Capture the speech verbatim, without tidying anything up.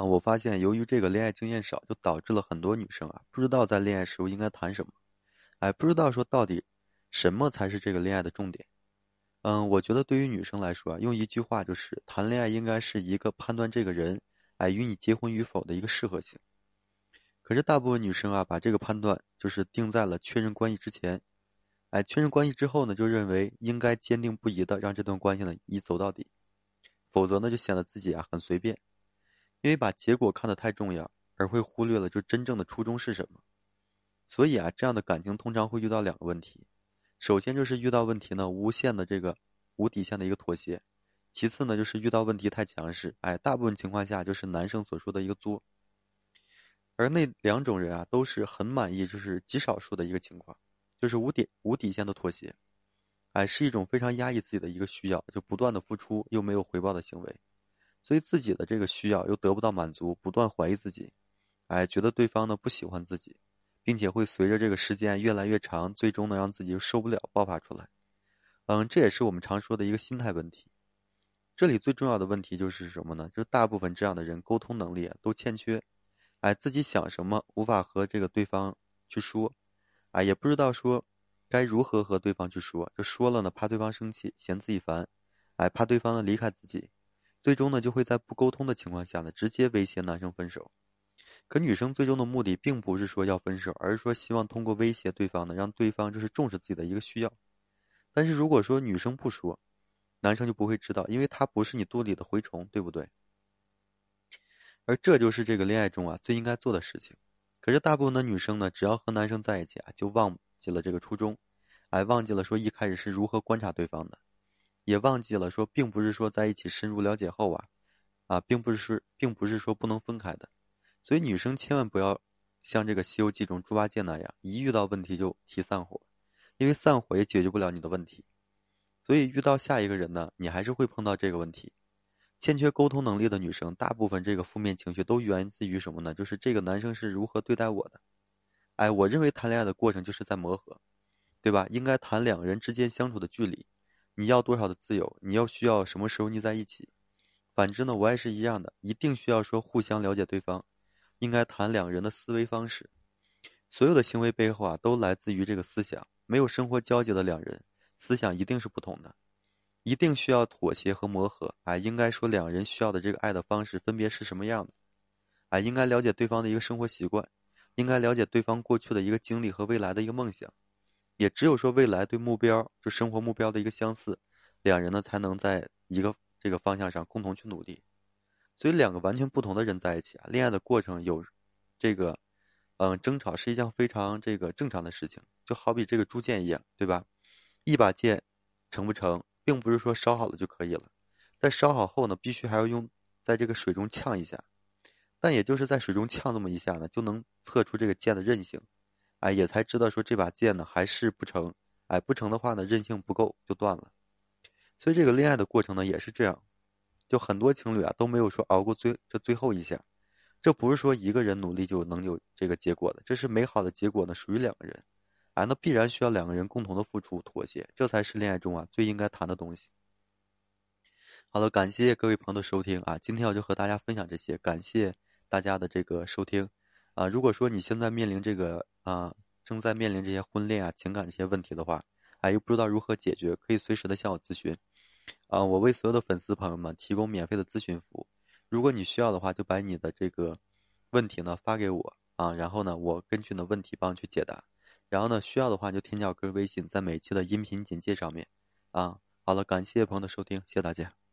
啊，我发现由于这个恋爱经验少，就导致了很多女生啊，不知道在恋爱时候应该谈什么，哎，不知道说到底什么才是这个恋爱的重点。嗯，我觉得对于女生来说啊，用一句话就是，谈恋爱应该是一个判断这个人，哎，与你结婚与否的一个适合性。可是大部分女生啊，把这个判断就是定在了确认关系之前，哎，确认关系之后呢，就认为应该坚定不移的让这段关系呢一走到底，否则呢就显得自己啊很随便，因为把结果看得太重要，而会忽略了就真正的初衷是什么。所以啊，这样的感情通常会遇到两个问题，首先就是遇到问题呢无限的这个无底线的一个妥协，其次呢就是遇到问题太强势，哎，大部分情况下就是男生所说的一个作。而那两种人啊，都是很满意，就是极少数的一个情况，就是无底无底线的妥协，哎，是一种非常压抑自己的一个需要，就不断的付出又没有回报的行为，所以自己的这个需要又得不到满足，不断怀疑自己，哎，觉得对方呢不喜欢自己，并且会随着这个时间越来越长，最终呢让自己受不了爆发出来。嗯，这也是我们常说的一个心态问题。这里最重要的问题就是什么呢？就是大部分这样的人沟通能力啊都欠缺。哎，自己想什么无法和这个对方去说，哎，也不知道说该如何和对方去说，就说了呢，怕对方生气，嫌自己烦，哎，怕对方呢离开自己，最终呢就会在不沟通的情况下呢，直接威胁男生分手。可女生最终的目的并不是说要分手，而是说希望通过威胁对方呢，让对方就是重视自己的一个需要。但是如果说女生不说，男生就不会知道，因为他不是你肚里的蛔虫，对不对？而这就是这个恋爱中啊最应该做的事情。可是大部分的女生呢，只要和男生在一起啊，就忘记了这个初衷，哎，忘记了说一开始是如何观察对方的，也忘记了说并不是说在一起深入了解后啊，啊，并不是并不是说不能分开的。所以女生千万不要像这个《西游记》中猪八戒那样，一遇到问题就提散伙，因为散伙也解决不了你的问题。所以遇到下一个人呢，你还是会碰到这个问题。欠缺沟通能力的女生，大部分这个负面情绪都源自于什么呢？就是这个男生是如何对待我的。哎，我认为谈恋爱的过程就是在磨合，对吧？应该谈两个人之间相处的距离，你要多少的自由，你要需要什么时候腻在一起。反之呢，我也是一样的，一定需要说互相了解对方，应该谈两个人的思维方式。所有的行为背后啊，都来自于这个思想。没有生活交集的两人，思想一定是不同的。一定需要妥协和磨合，哎，应该说两人需要的这个爱的方式分别是什么样的，哎，应该了解对方的一个生活习惯，应该了解对方过去的一个经历和未来的一个梦想，也只有说未来对目标，就生活目标的一个相似，两人呢才能在一个这个方向上共同去努力。所以两个完全不同的人在一起啊，恋爱的过程有这个嗯争吵是一项非常这个正常的事情，就好比这个猪箭一样，对吧？一把箭成不成，并不是说烧好了就可以了，在烧好后呢，必须还要用在这个水中呛一下，但也就是在水中呛这么一下呢，就能测出这个箭的韧性，哎，也才知道说这把箭呢还是不成，哎，不成的话呢，韧性不够就断了。所以这个恋爱的过程呢也是这样，就很多情侣啊都没有说熬过最这最后一下，这不是说一个人努力就能有这个结果的，这是美好的结果呢，属于两个人。哎，那必然需要两个人共同的付出妥协，这才是恋爱中啊最应该谈的东西。好了，感谢各位朋友的收听啊，今天我就和大家分享这些，感谢大家的这个收听啊。如果说你现在面临这个啊正在面临这些婚恋啊情感这些问题的话，哎，又不知道如何解决，可以随时的向我咨询啊，我为所有的粉丝朋友们提供免费的咨询服务。如果你需要的话，就把你的这个问题呢发给我啊，然后呢我根据你的问题帮你去解答。然后呢，需要的话就添加我个人微信，在每期的音频简介上面，啊，好了，感谢朋友的收听，谢谢大家。